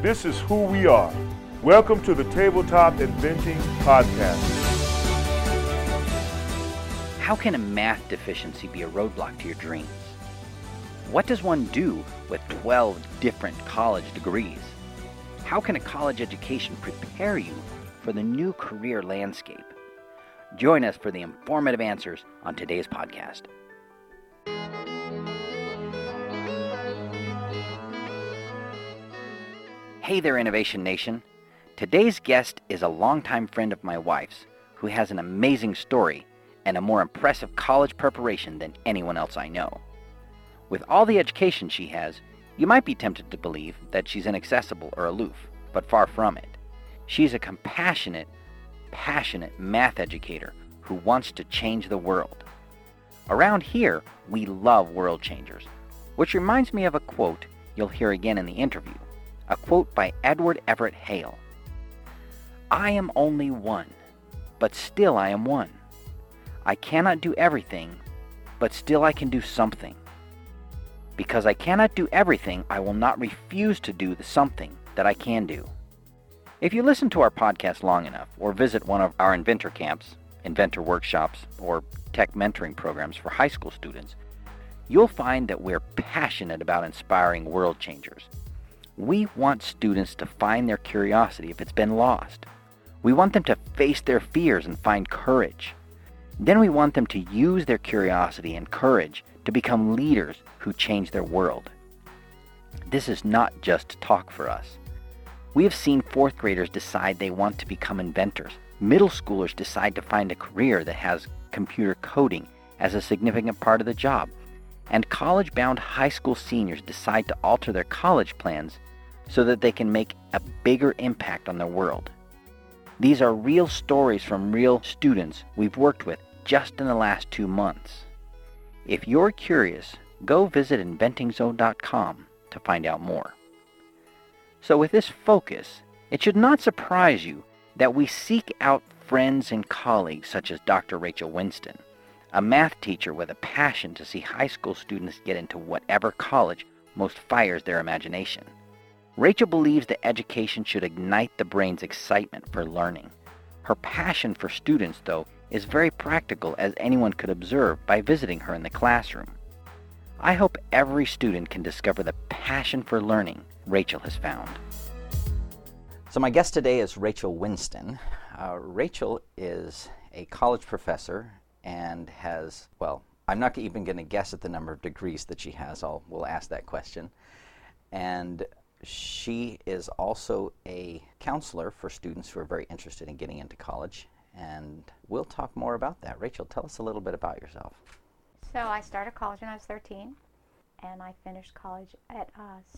This is who we are. Welcome to the Tabletop Inventing Podcast. How can a math deficiency be a roadblock to your dreams? What does one do with 12 different college degrees? How can a college education prepare you for the new career landscape? Join us for the informative answers on today's podcast. Hey there, Innovation Nation. Today's guest is a longtime friend of my wife's who has an amazing story and a more impressive college preparation than anyone else I know. With all the education she has, you might be tempted to believe that she's inaccessible or aloof, but far from it. She's a compassionate, passionate math educator who wants to change the world. Around here, we love world changers, which reminds me of a quote you'll hear again in the interview. A quote by Edward Everett Hale. I am only one, but still I am one. I cannot do everything, but still I can do something. Because I cannot do everything, I will not refuse to do the something that I can do. If you listen to our podcast long enough, or visit one of our inventor camps, inventor workshops, or tech mentoring programs for high school students, you'll find that we're passionate about inspiring world changers. We want students to find their curiosity if it's been lost. We want them to face their fears and find courage. Then we want them to use their curiosity and courage to become leaders who change their world. This is not just talk for us. We have seen fourth graders decide they want to become inventors. Middle schoolers decide to find a career that has computer coding as a significant part of the job. And college-bound high school seniors decide to alter their college plans so that they can make a bigger impact on their world. These are real stories from real students we've worked with just in the last 2 months. If you're curious, go visit inventingzone.com to find out more. So with this focus, it should not surprise you that we seek out friends and colleagues such as Dr. Rachel Winston, a math teacher with a passion to see high school students get into whatever college most fires their imagination. Rachel believes that education should ignite the brain's excitement for learning. Her passion for students, though, is very practical, as anyone could observe by visiting her in the classroom. I hope every student can discover the passion for learning Rachel has found. So my guest today is Rachel Winston. Rachel is a college professor and has, well, I'm not even going to guess at the number of degrees that she has. We'll ask that question. And she is also a counselor for students who are very interested in getting into college. And we'll talk more about that. Rachel, tell us a little bit about yourself. So I started college when I was 13, and I finished college at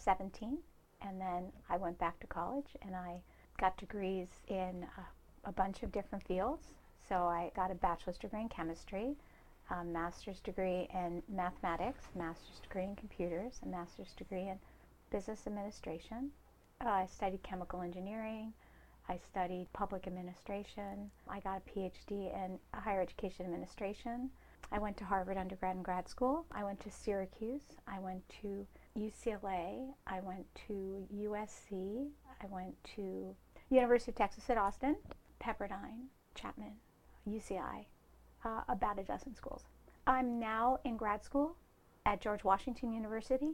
17. And then I went back to college, and I got degrees in a bunch of different fields. So I got a bachelor's degree in chemistry, a master's degree in mathematics, a master's degree in computers, a master's degree in business administration. I studied chemical engineering. I studied public administration. I got a PhD in higher education administration. I went to Harvard undergrad and grad school. I went to Syracuse. I went to UCLA. I went to USC. I went to University of Texas at Austin, Pepperdine, Chapman, UCI, about a dozen schools. I'm now in grad school at George Washington University,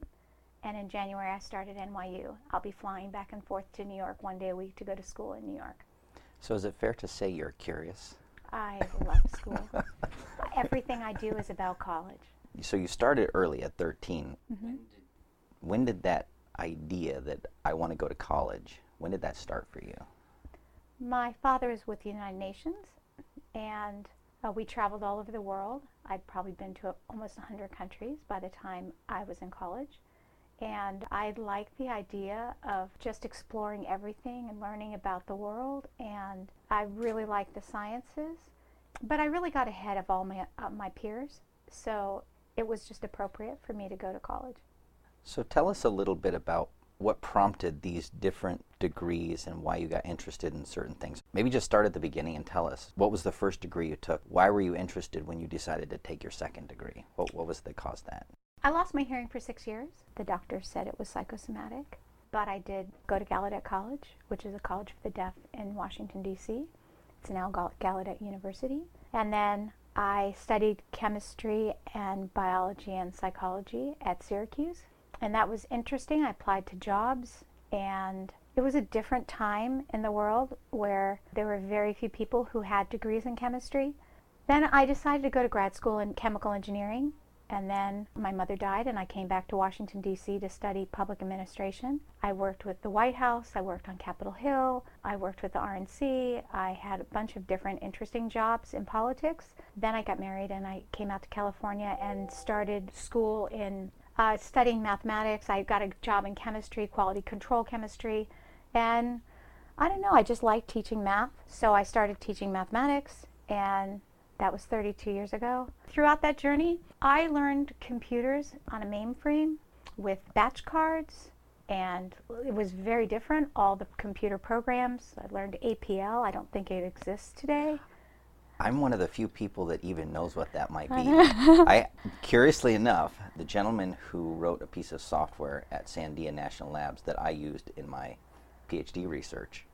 and in January I started NYU. I'll be flying back and forth to New York 1 day a week to go to school in New York. So is it fair to say you're curious? I love school. Everything I do is about college. So you started early at 13. Mm-hmm. When did that idea that I want to go to college, when did that start for you? My father is with the United Nations, and we traveled all over the world. I'd probably been to almost 100 countries by the time I was in college. And I like the idea of just exploring everything and learning about the world. And I really like the sciences. But I really got ahead of all my peers. So it was just appropriate for me to go to college. So tell us a little bit about what prompted these different degrees and why you got interested in certain things. Maybe just start at the beginning and tell us, what was the first degree you took? Why were you interested when you decided to take your second degree? What was the cause of that? I lost my hearing for 6 years. The doctor said it was psychosomatic, but I did go to Gallaudet College, which is a college for the deaf in Washington, D.C. It's now Gallaudet University. And then I studied chemistry and biology and psychology at Syracuse. And that was interesting. I applied to jobs, and it was a different time in the world where there were very few people who had degrees in chemistry. Then I decided to go to grad school in chemical engineering, and then my mother died and I came back to Washington, D.C. to study public administration. I worked with the White House, I worked on Capitol Hill, I worked with the RNC, I had a bunch of different interesting jobs in politics. Then I got married and I came out to California and started school in studying mathematics. I got a job in chemistry, quality control chemistry, and I don't know, I just liked teaching math, so I started teaching mathematics, and that was 32 years ago. Throughout that journey, I learned computers on a mainframe with batch cards, and it was very different, all the computer programs. I learned APL. I don't think it exists today. I'm one of the few people that even knows what that might be. Curiously enough, the gentleman who wrote a piece of software at Sandia National Labs that I used in my PhD research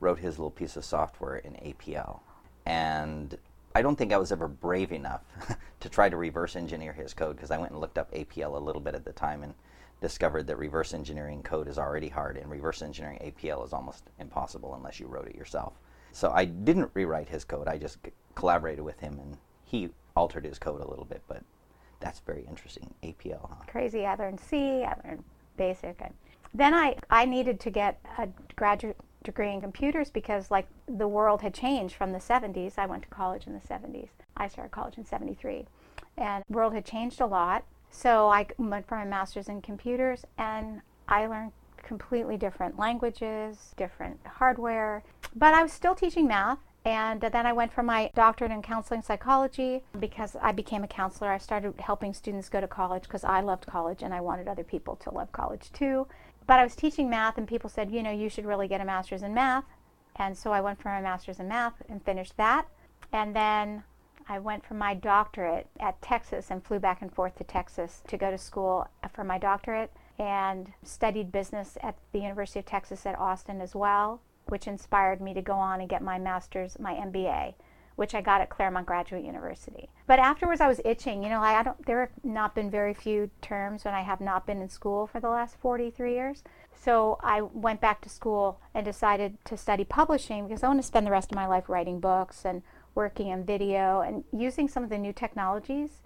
wrote his little piece of software in APL. And I don't think I was ever brave enough to try to reverse engineer his code, because I went and looked up APL a little bit at the time and discovered that reverse engineering code is already hard, and reverse engineering APL is almost impossible unless you wrote it yourself. So I didn't rewrite his code, I just collaborated with him, and he altered his code a little bit, but that's very interesting. APL, huh? Crazy. I learned C, I learned BASIC. Then I needed to get a graduate degree in computers because, like, the world had changed from the 70s. I went to college in the 70s. I started college in 73. And the world had changed a lot, so I went for my master's in computers, and I learned completely different languages, different hardware, but I was still teaching math. And then I went for my doctorate in counseling psychology because I became a counselor. I started helping students go to college because I loved college and I wanted other people to love college too. But I was teaching math and people said, you know, you should really get a master's in math. And so I went for my master's in math and finished that. And then I went for my doctorate at Texas and flew back and forth to Texas to go to school for my doctorate, and studied business at the University of Texas at Austin as well, which inspired me to go on and get my master's, my MBA, which I got at Claremont Graduate University. But afterwards I was itching. You know, there have not been very few terms when I have not been in school for the last 43 years. So I went back to school and decided to study publishing because I want to spend the rest of my life writing books and working in video and using some of the new technologies.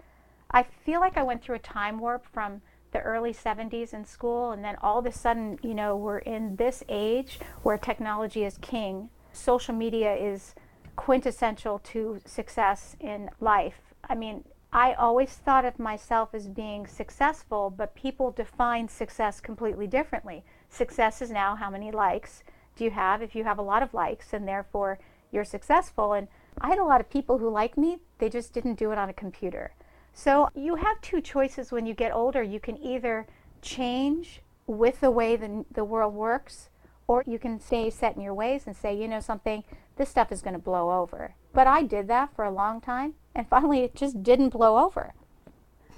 I feel like I went through a time warp from the early 70s in school, and then all of a sudden, you know, we're in this age where technology is king. Social media is quintessential to success in life. I mean, I always thought of myself as being successful, but people define success completely differently. Success is now how many likes do you have. If you have a lot of likes, and therefore you're successful. And I had a lot of people who liked me, they just didn't do it on a computer. So you have two choices when you get older. You can either change with the way the world works, or you can stay set in your ways and say, you know something, this stuff is going to blow over. But I did that for a long time, and finally it just didn't blow over.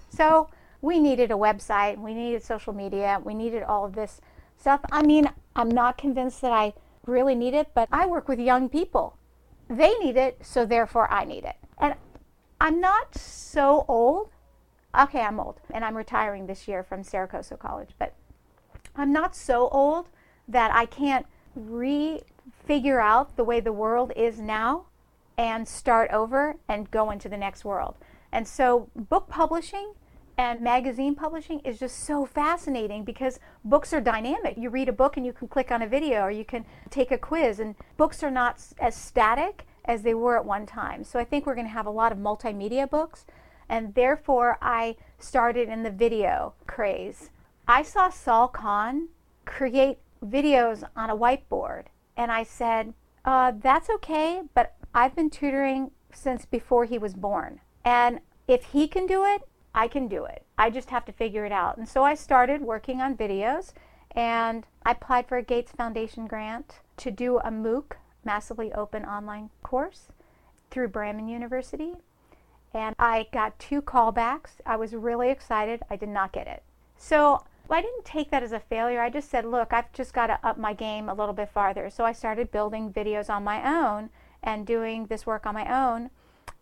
So we needed a website, we needed social media, we needed all of this stuff. I mean, I'm not convinced that I really need it, but I work with young people. They need it, so therefore I need it. And I'm not so old. Okay, I'm old, and I'm retiring this year from Cerro Coso College, but I'm not so old that I can't figure out the way the world is now and start over and go into the next world. And so book publishing and magazine publishing is just so fascinating because books are dynamic. You read a book and you can click on a video or you can take a quiz, and books are not as static as they were at one time. So I think we're going to have a lot of multimedia books, and therefore I started in the video craze. I saw Saul Kahn create videos on a whiteboard, and I said, that's okay, but I've been tutoring since before he was born. And if he can do it, I can do it. I just have to figure it out. And so I started working on videos, and I applied for a Gates Foundation grant to do a MOOC, massively open online course, through Bramman University. And I got 2 callbacks. I was really excited. I did not get it. So I didn't take that as a failure. I just said, look, I've just got to up my game a little bit farther. So I started building videos on my own and doing this work on my own.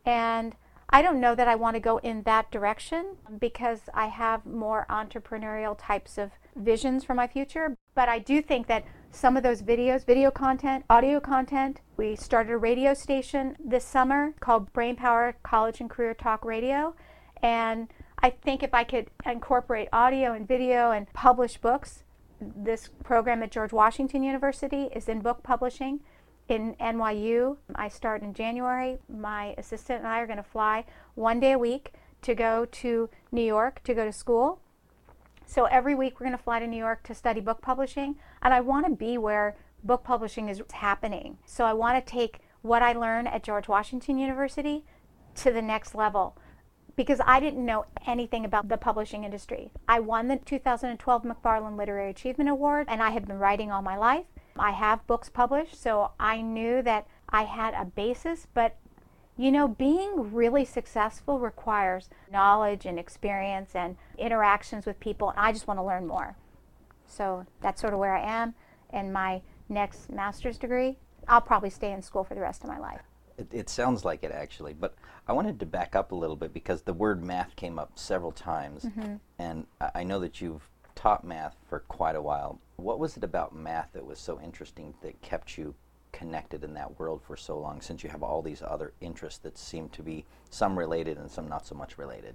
And I don't know that I want to go in that direction because I have more entrepreneurial types of visions for my future. But I do think that some of those videos, video content, audio content, we started a radio station this summer called Brainpower College and Career Talk Radio. And I think if I could incorporate audio and video and publish books, this program at George Washington University is in book publishing. In NYU, I start in January. My assistant and I are going to fly one day a week to go to New York to go to school. So every week we're going to fly to New York to study book publishing, and I want to be where book publishing is happening. So I want to take what I learn at George Washington University to the next level, because I didn't know anything about the publishing industry. I won the 2012 McFarlane Literary Achievement Award, and I have been writing all my life. I have books published, so I knew that I had a basis, but you know, being really successful requires knowledge and experience and interactions with people, and I just want to learn more. So that's sort of where I am in my next master's degree. I'll probably stay in school for the rest of my life. It sounds like it, actually, but I wanted to back up a little bit because the word math came up several times, and I know that you've taught math for quite a while. What was it about math that was so interesting that kept you connected in that world for so long, since you have all these other interests that seem to be some related and some not so much related?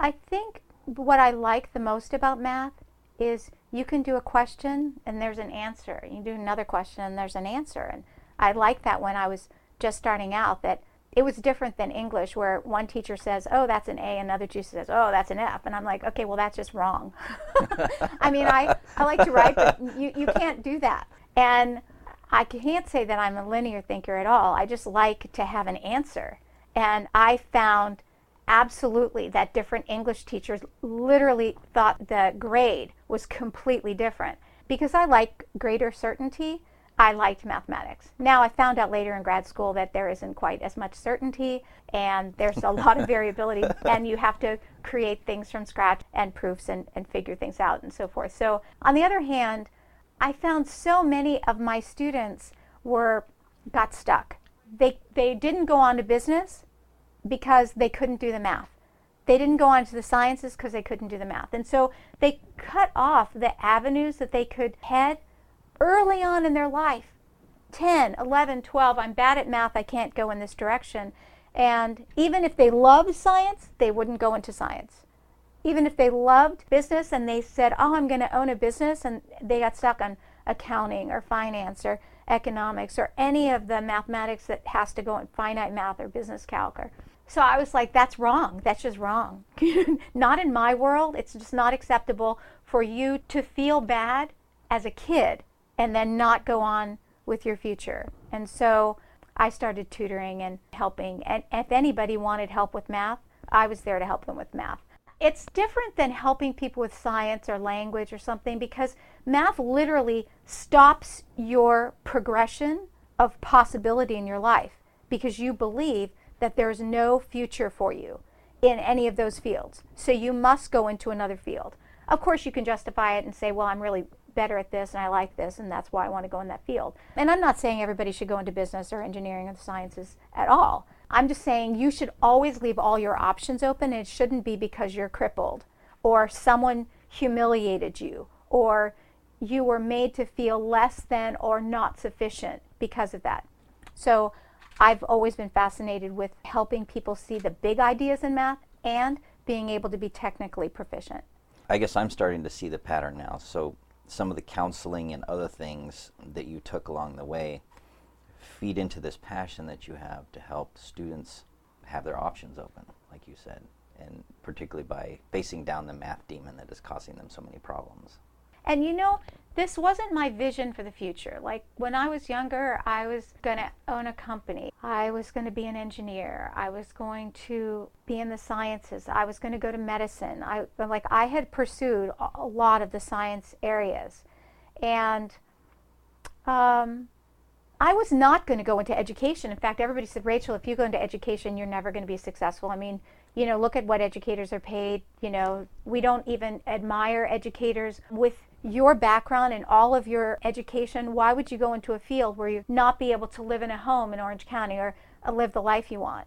I think what I like the most about math is you can do a question and there's an answer. You do another question and there's an answer. And I liked that when I was just starting out, that it was different than English, where one teacher says, oh, that's an A, another teacher says, oh, that's an F. And I'm like, okay, well, that's just wrong. I mean, I like to write, but you can't do that. And I can't say that I'm a linear thinker at all. I just like to have an answer. And I found absolutely that different English teachers literally thought the grade was completely different. Because I like greater certainty, I liked mathematics. Now, I found out later in grad school that there isn't quite as much certainty, and there's a lot of variability, and you have to create things from scratch and proofs and figure things out and so forth. So on the other hand, I found so many of my students got stuck. They didn't go on to business because they couldn't do the math. They didn't go on to the sciences because they couldn't do the math. And so they cut off the avenues that they could head early on in their life. 10, 11, 12, I'm bad at math, I can't go in this direction. And even if they loved science, they wouldn't go into science. Even if they loved business and they said, oh, I'm going to own a business, and they got stuck on accounting or finance or economics or any of the mathematics that has to go in finite math or business calc. So I was like, that's wrong. That's just wrong. Not in my world. It's just not acceptable for you to feel bad as a kid and then not go on with your future. And so I started tutoring and helping. And if anybody wanted help with math, I was there to help them with math. It's different than helping people with science or language or something, because math literally stops your progression of possibility in your life because you believe that there's no future for you in any of those fields. So you must go into another field. Of course, you can justify it and say, well, I'm really better at this and I like this and that's why I want to go in that field. And I'm not saying everybody should go into business or engineering or the sciences at all. I'm just saying you should always leave all your options open, and it shouldn't be because you're crippled or someone humiliated you or you were made to feel less than or not sufficient because of that. So I've always been fascinated with helping people see the big ideas in math and being able to be technically proficient. I guess I'm starting to see the pattern now. So some of the counseling and other things that you took along the way feed into this passion that you have to help students have their options open, like you said. and particularly by facing down the math demon that is causing them so many problems. And you know, this wasn't my vision for the future. Like when I was younger, I was going to own a company. I was going to be an engineer. I was going to be in the sciences. I was going to go to medicine. I had pursued a lot of the science areas. And I was not going to go into education. In fact, everybody said, Rachel, if you go into education, you're never going to be successful. I mean, you know, look at what educators are paid. You know, we don't even admire educators. With your background and all of your education, why would you go into a field where you not be able to live in a home in Orange County or live the life you want?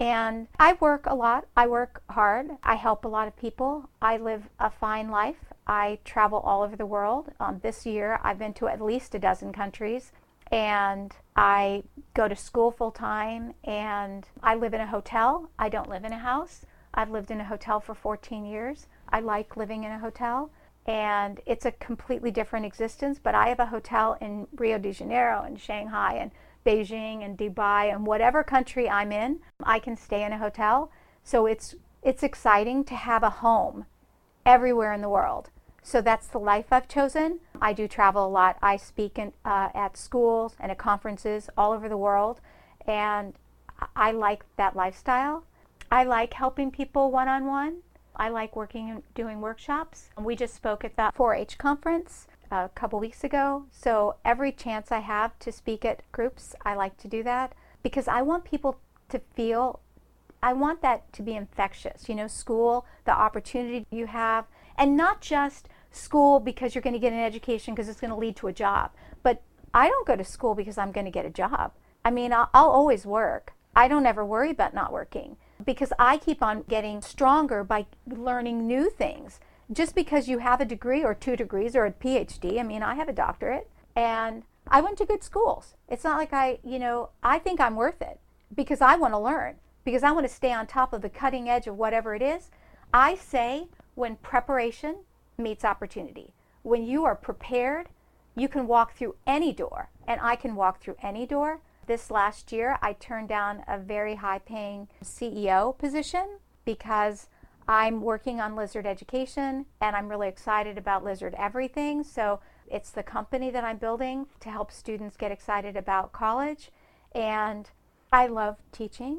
And I work a lot. I work hard. I help a lot of people. I live a fine life. I travel all over the world. This year, I've been to at least a dozen countries. And I go to school full time, and I live in a hotel. I don't live in a house. I've lived in a hotel for 14 years. I like living in a hotel, and it's a completely different existence, but I have a hotel in Rio de Janeiro and Shanghai and Beijing and Dubai and whatever country I'm in, I can stay in a hotel. So it's exciting to have a home everywhere in the world. So that's the life I've chosen. I do travel a lot. I speak at schools and at conferences all over the world, and I like that lifestyle. I like helping people one-on-one. I like working and doing workshops. We just spoke at the 4-H conference a couple weeks ago, so every chance I have to speak at groups, I like to do that because I want people to feel, I want that to be infectious. You know, school, the opportunity you have, and not just school because you're going to get an education because it's going to lead to a job. But I don't go to school because I'm going to get a job. I mean, I'll always work. I don't ever worry about not working because I keep on getting stronger by learning new things. Just because you have a degree or 2 degrees or a PhD, I mean, I have a doctorate and I went to good schools. It's not like I think I'm worth it because I want to learn, because I want to stay on top of the cutting edge of whatever it is. I say when preparation meets opportunity. When you are prepared, you can walk through any door, and I can walk through any door. This last year, I turned down a very high-paying CEO position because I'm working on Lizard Education, and I'm really excited about Lizard Everything. So it's the company that I'm building to help students get excited about college, and I love teaching.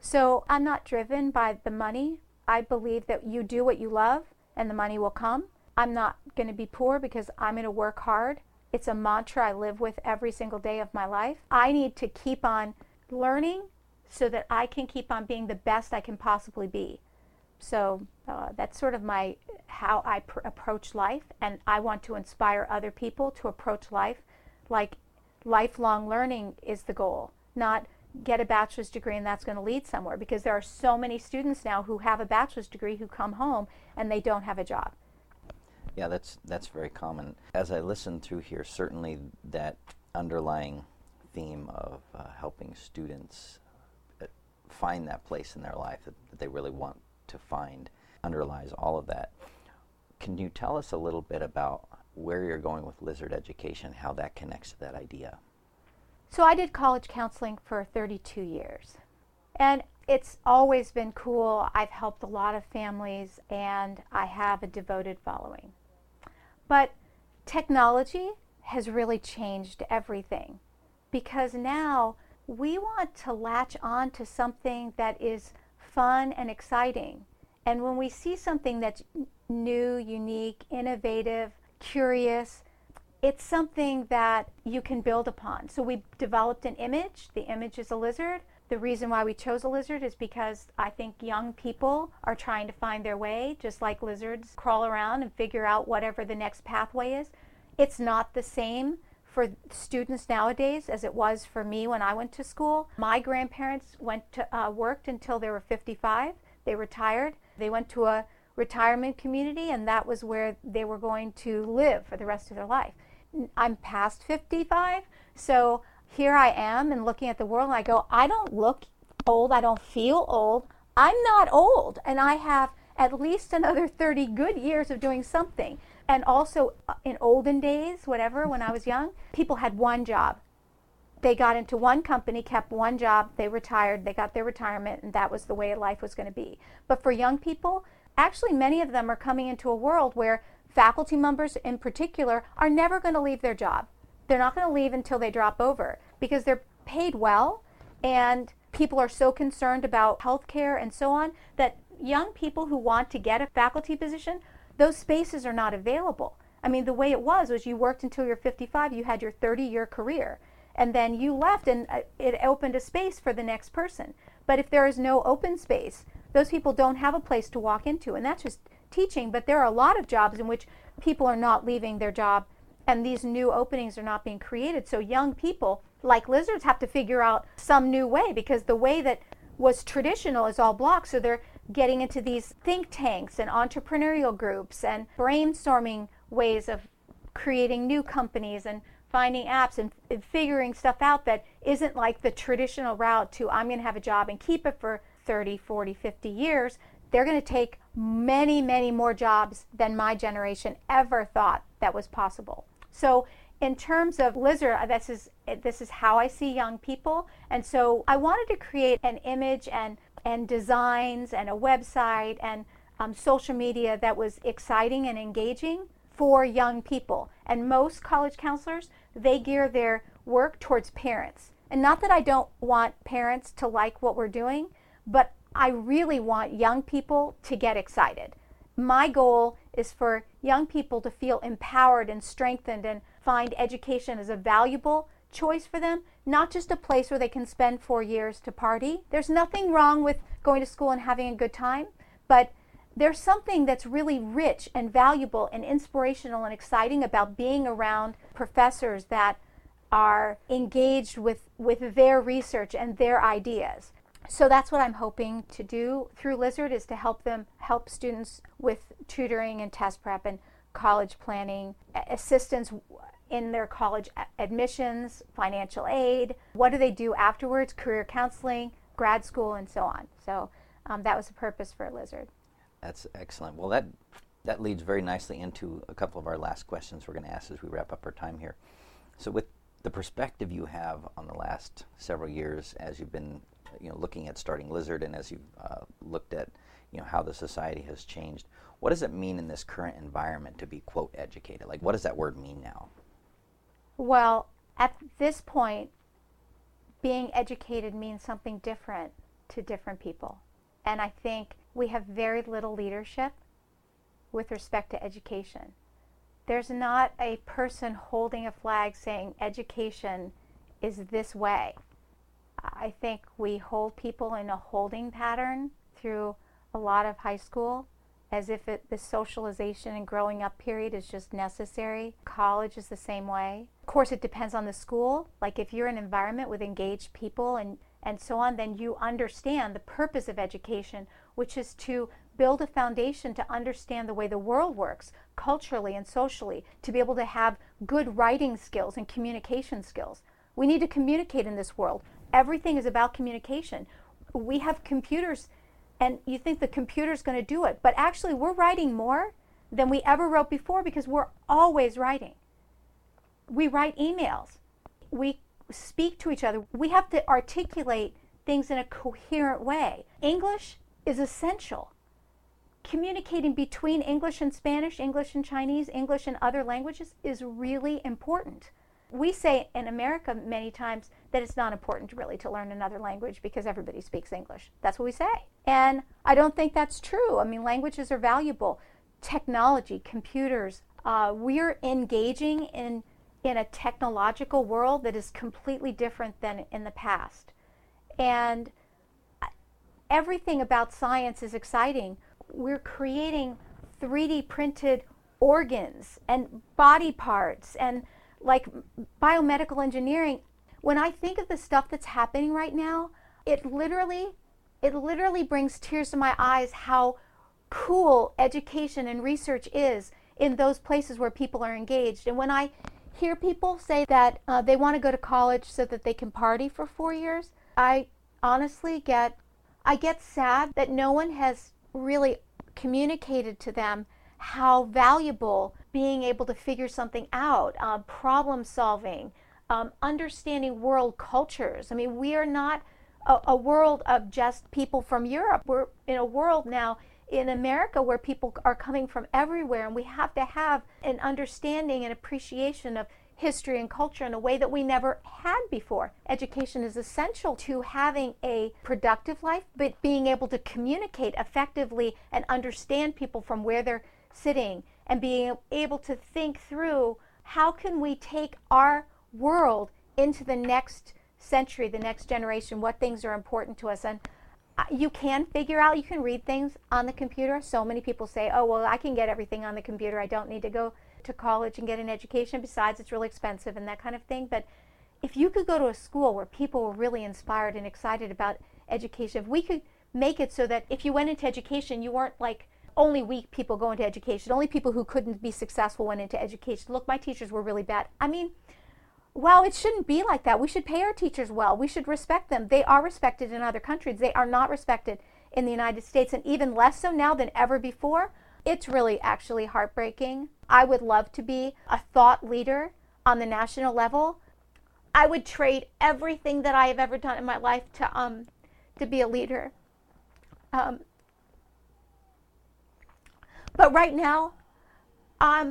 So I'm not driven by the money. I believe that you do what you love, and the money will come. I'm not going to be poor because I'm going to work hard. It's a mantra I live with every single day of my life. I need to keep on learning so that I can keep on being the best I can possibly be. So that's sort of how I approach life, and I want to inspire other people to approach life like lifelong learning is the goal, not get a bachelor's degree and that's going to lead somewhere, because there are so many students now who have a bachelor's degree who come home and they don't have a job. Yeah, that's very common. As I listen through here, certainly that underlying theme of helping students find that place in their life that they really want to find underlies all of that. Can you tell us a little bit about where you're going with Lizard Education, how that connects to that idea? So I did college counseling for 32 years, and it's always been cool. I've helped a lot of families, and I have a devoted following. But technology has really changed everything, because now we want to latch on to something that is fun and exciting. And when we see something that's new, unique, innovative, curious, it's something that you can build upon. So we developed an image. The image is a lizard. The reason why we chose a lizard is because I think young people are trying to find their way, just like lizards crawl around and figure out whatever the next pathway is. It's not the same for students nowadays as it was for me when I went to school. My grandparents worked until they were 55. They retired. They went to a retirement community, and that was where they were going to live for the rest of their life. I'm past 55, so here I am and looking at the world, and I go, I don't look old, I don't feel old, I'm not old, and I have at least another 30 good years of doing something. And also in olden days, when I was young, people had one job. they got into one company, kept one job, they retired, they got their retirement, and that was the way life was going to be. But for young people, actually many of them are coming into a world where faculty members in particular are never going to leave their job. They're not going to leave until they drop over because they're paid well, and people are so concerned about healthcare and so on that young people who want to get a faculty position, those spaces are not available. I mean, the way it was you worked until you're 55, you had your 30-year career, and then you left and it opened a space for the next person. But if there is no open space, those people don't have a place to walk into, and that's just teaching. But there are a lot of jobs in which people are not leaving their job, and these new openings are not being created. So young people, like lizards, have to figure out some new way, because the way that was traditional is all blocked. So they're getting into these think tanks and entrepreneurial groups and brainstorming ways of creating new companies and finding apps and figuring stuff out that isn't like the traditional route to I'm going to have a job and keep it for 30, 40, 50 years. They're going to take many, many more jobs than my generation ever thought that was possible. So in terms of lizard, this is how I see young people. And so I wanted to create an image and designs and a website and social media that was exciting and engaging for young people. And most college counselors, they gear their work towards parents. And not that I don't want parents to like what we're doing, but I really want young people to get excited. My goal is for young people to feel empowered and strengthened and find education as a valuable choice for them, not just a place where they can spend 4 years to party. There's nothing wrong with going to school and having a good time, but there's something that's really rich and valuable and inspirational and exciting about being around professors that are engaged with their research and their ideas. So that's what I'm hoping to do through Lizard, is to help students with tutoring and test prep and college planning, assistance in their college admissions, financial aid, what do they do afterwards, career counseling, grad school, and so on. So that was the purpose for Lizard. That's excellent. Well, that leads very nicely into a couple of our last questions we're going to ask as we wrap up our time here. So with the perspective you have on the last several years as you've been looking at starting Lizard, and as you've looked at how the society has changed, what does it mean in this current environment to be, quote, educated? Like, what does that word mean now? Well, at this point, being educated means something different to different people. And I think we have very little leadership with respect to education. There's not a person holding a flag saying education is this way. I think we hold people in a holding pattern through a lot of high school, as if the socialization and growing up period is just necessary. College is the same way. Of course, it depends on the school. Like, if you're in an environment with engaged people and so on, then you understand the purpose of education, which is to build a foundation to understand the way the world works culturally and socially, to be able to have good writing skills and communication skills. We need to communicate in this world. Everything is about communication. We have computers, and you think the computer's going to do it, but actually we're writing more than we ever wrote before because we're always writing. We write emails. We speak to each other. We have to articulate things in a coherent way. English is essential. Communicating between English and Spanish, English and Chinese, English and other languages is really important. We say in America many times that it's not important really to learn another language because everybody speaks English. That's what we say. And I don't think that's true. I mean, languages are valuable. Technology, computers, we're engaging in a technological world that is completely different than in the past. And everything about science is exciting. We're creating 3D printed organs and body parts and like biomedical engineering. When I think of the stuff that's happening right now, it literally brings tears to my eyes how cool education and research is in those places where people are engaged. And when I hear people say that they want to go to college so that they can party for 4 years, I honestly get sad that no one has really communicated to them how valuable being able to figure something out, problem solving, understanding world cultures. I mean, we are not a world of just people from Europe. We're in a world now in America where people are coming from everywhere, and we have to have an understanding and appreciation of history and culture in a way that we never had before. Education is essential to having a productive life, but being able to communicate effectively and understand people from where they're sitting, and being able to think through how can we take our world into the next century, the next generation, what things are important to us. And you can figure out, you can read things on the computer. So many people say, oh, well, I can get everything on the computer. I don't need to go to college and get an education. Besides, it's really expensive and that kind of thing. But if you could go to a school where people were really inspired and excited about education, if we could make it so that if you went into education, you weren't like, only weak people go into education, only people who couldn't be successful went into education. Look, my teachers were really bad. I mean, well, it shouldn't be like that. We should pay our teachers well. We should respect them. They are respected in other countries. They are not respected in the United States, and even less so now than ever before. It's really actually heartbreaking. I would love to be a thought leader on the national level. I would trade everything that I have ever done in my life to be a leader. But right now, I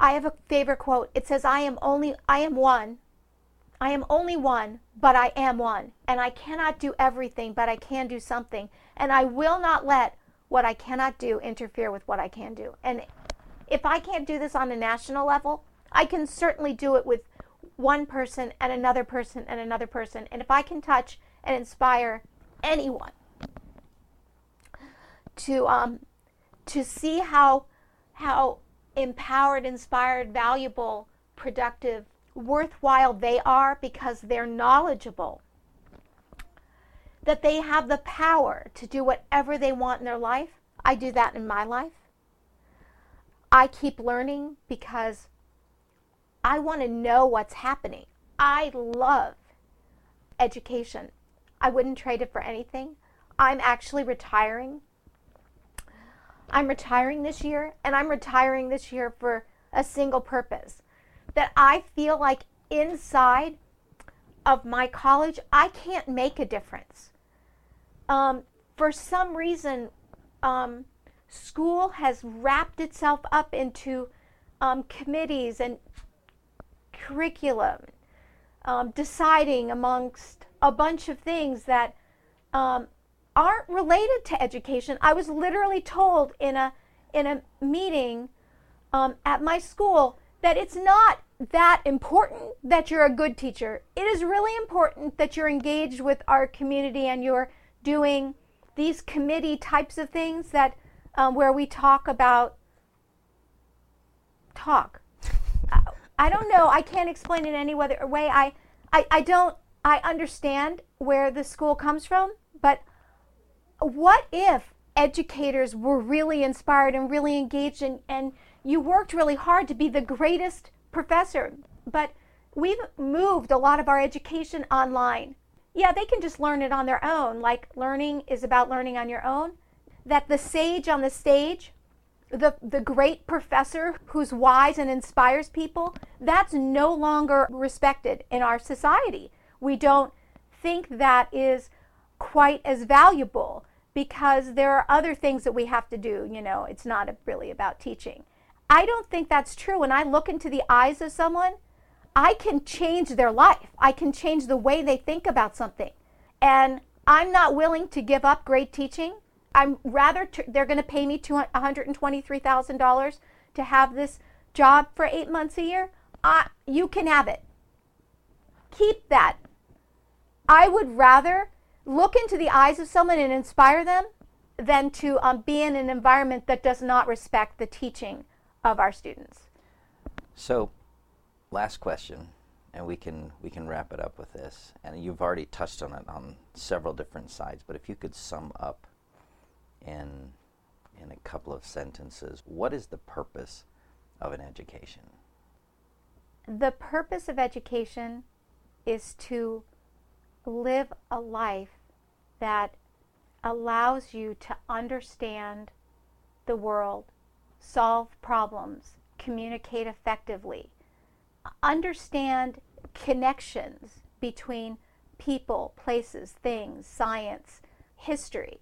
have a favorite quote. It says, I am only one, but I am one. And I cannot do everything, but I can do something. And I will not let what I cannot do interfere with what I can do. And if I can't do this on a national level, I can certainly do it with one person and another person and another person. And if I can touch and inspire anyone to see how empowered, inspired, valuable, productive, worthwhile they are because they're knowledgeable, that they have the power to do whatever they want in their life. I do that in my life. I keep learning because I want to know what's happening. I love education. I wouldn't trade it for anything. I'm actually retiring. I'm retiring this year, and I'm retiring this year for a single purpose, that I feel like inside of my college, I can't make a difference. For some reason, school has wrapped itself up into committees and curriculum, deciding amongst a bunch of things that aren't related to education. I was literally told in a meeting at my school that it's not that important that you're a good teacher. It is really important that you're engaged with our community and you're doing these committee types of things that where we talk about talk. I don't know. I can't explain in any other way. I understand where the school comes from, but what if educators were really inspired and really engaged and you worked really hard to be the greatest professor? But we've moved a lot of our education online. Yeah, they can just learn it on their own, like learning is about learning on your own. That the sage on the stage, the great professor who's wise and inspires people, that's no longer respected in our society. We don't think that is quite as valuable because there are other things that we have to do. You know, it's not really about teaching. I don't think that's true. When I look into the eyes of someone, I can change their life. I can change the way they think about something. And I'm not willing to give up great teaching. I'm rather, they're going to pay me $123,000 to have this job for 8 months a year. You can have it. Keep that. I would rather look into the eyes of someone and inspire them than to be in an environment that does not respect the teaching of our students. So, last question, and we can wrap it up with this. And you've already touched on it on several different sides, but if you could sum up in a couple of sentences, what is the purpose of an education? The purpose of education is to live a life that allows you to understand the world, solve problems, communicate effectively, understand connections between people, places, things, science, history.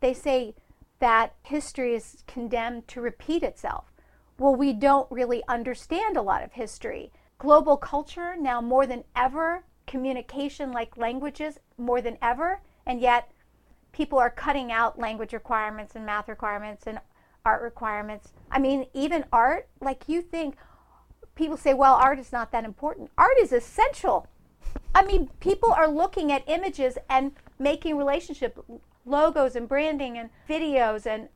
They say that history is condemned to repeat itself. Well, we don't really understand a lot of history. Global culture now more than ever, communication like languages more than ever, and yet people are cutting out language requirements and math requirements and art requirements. I mean, even art, like you think, people say, well, art is not that important. Art is essential. I mean, people are looking at images and making relationship logos and branding and videos and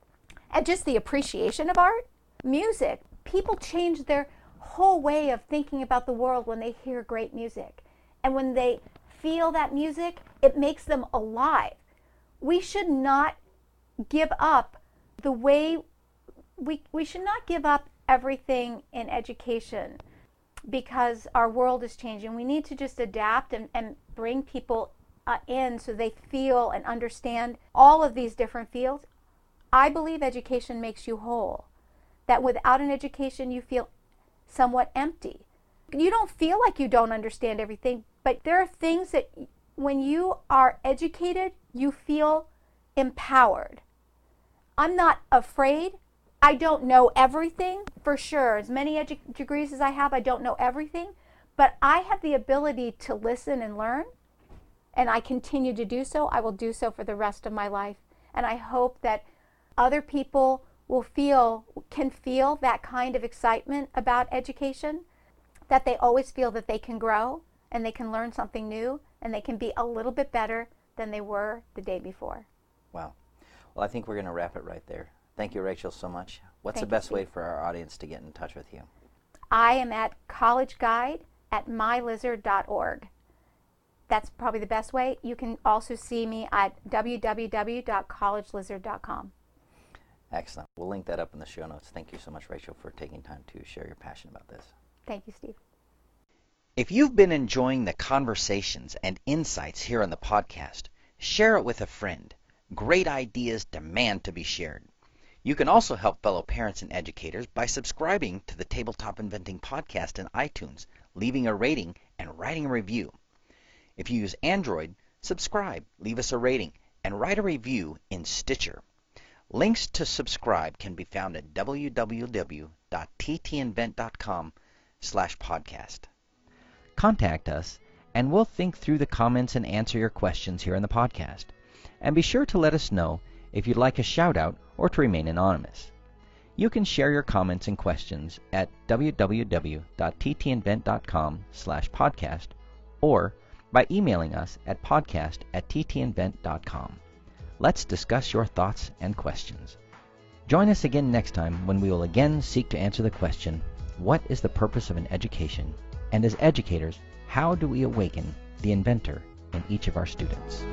just the appreciation of art. Music. People change their whole way of thinking about the world when they hear great music. And when they feel that music, it makes them alive. We should not give up the way we should not give up everything in education because our world is changing. We need to just adapt and bring people in so they feel and understand all of these different fields. I believe education makes you whole. That without an education, you feel somewhat empty. You don't feel like you don't understand everything, but there are things that when you are educated, you feel empowered. I'm not afraid. I don't know everything for sure. As many degrees as I have, I don't know everything, but I have the ability to listen and learn, and I continue to do so. I will do so for the rest of my life, and I hope that other people can feel that kind of excitement about education, that they always feel that they can grow and they can learn something new and they can be a little bit better than they were the day before. Wow. Well, I think we're going to wrap it right there. Thank you, Rachel, so much. What's the best way for our audience to get in touch with you? I am at collegeguide@mylizard.org. That's probably the best way. You can also see me at www.collegelizard.com. Excellent. We'll link that up in the show notes. Thank you so much, Rachel, for taking time to share your passion about this. Thank you, Steve. If you've been enjoying the conversations and insights here on the podcast, share it with a friend. Great ideas demand to be shared. You can also help fellow parents and educators by subscribing to the Tabletop Inventing Podcast in iTunes, leaving a rating, and writing a review. If you use Android, subscribe, leave us a rating, and write a review in Stitcher. Links to subscribe can be found at www.ttinvent.com/podcast. Contact us, and we'll think through the comments and answer your questions here in the podcast. And be sure to let us know if you'd like a shout-out or to remain anonymous. You can share your comments and questions at www.ttinvent.com/podcast or by emailing us at podcast@ttinvent.com. Let's discuss your thoughts and questions. Join us again next time when we will again seek to answer the question, what is the purpose of an education? And as educators, how do we awaken the inventor in each of our students?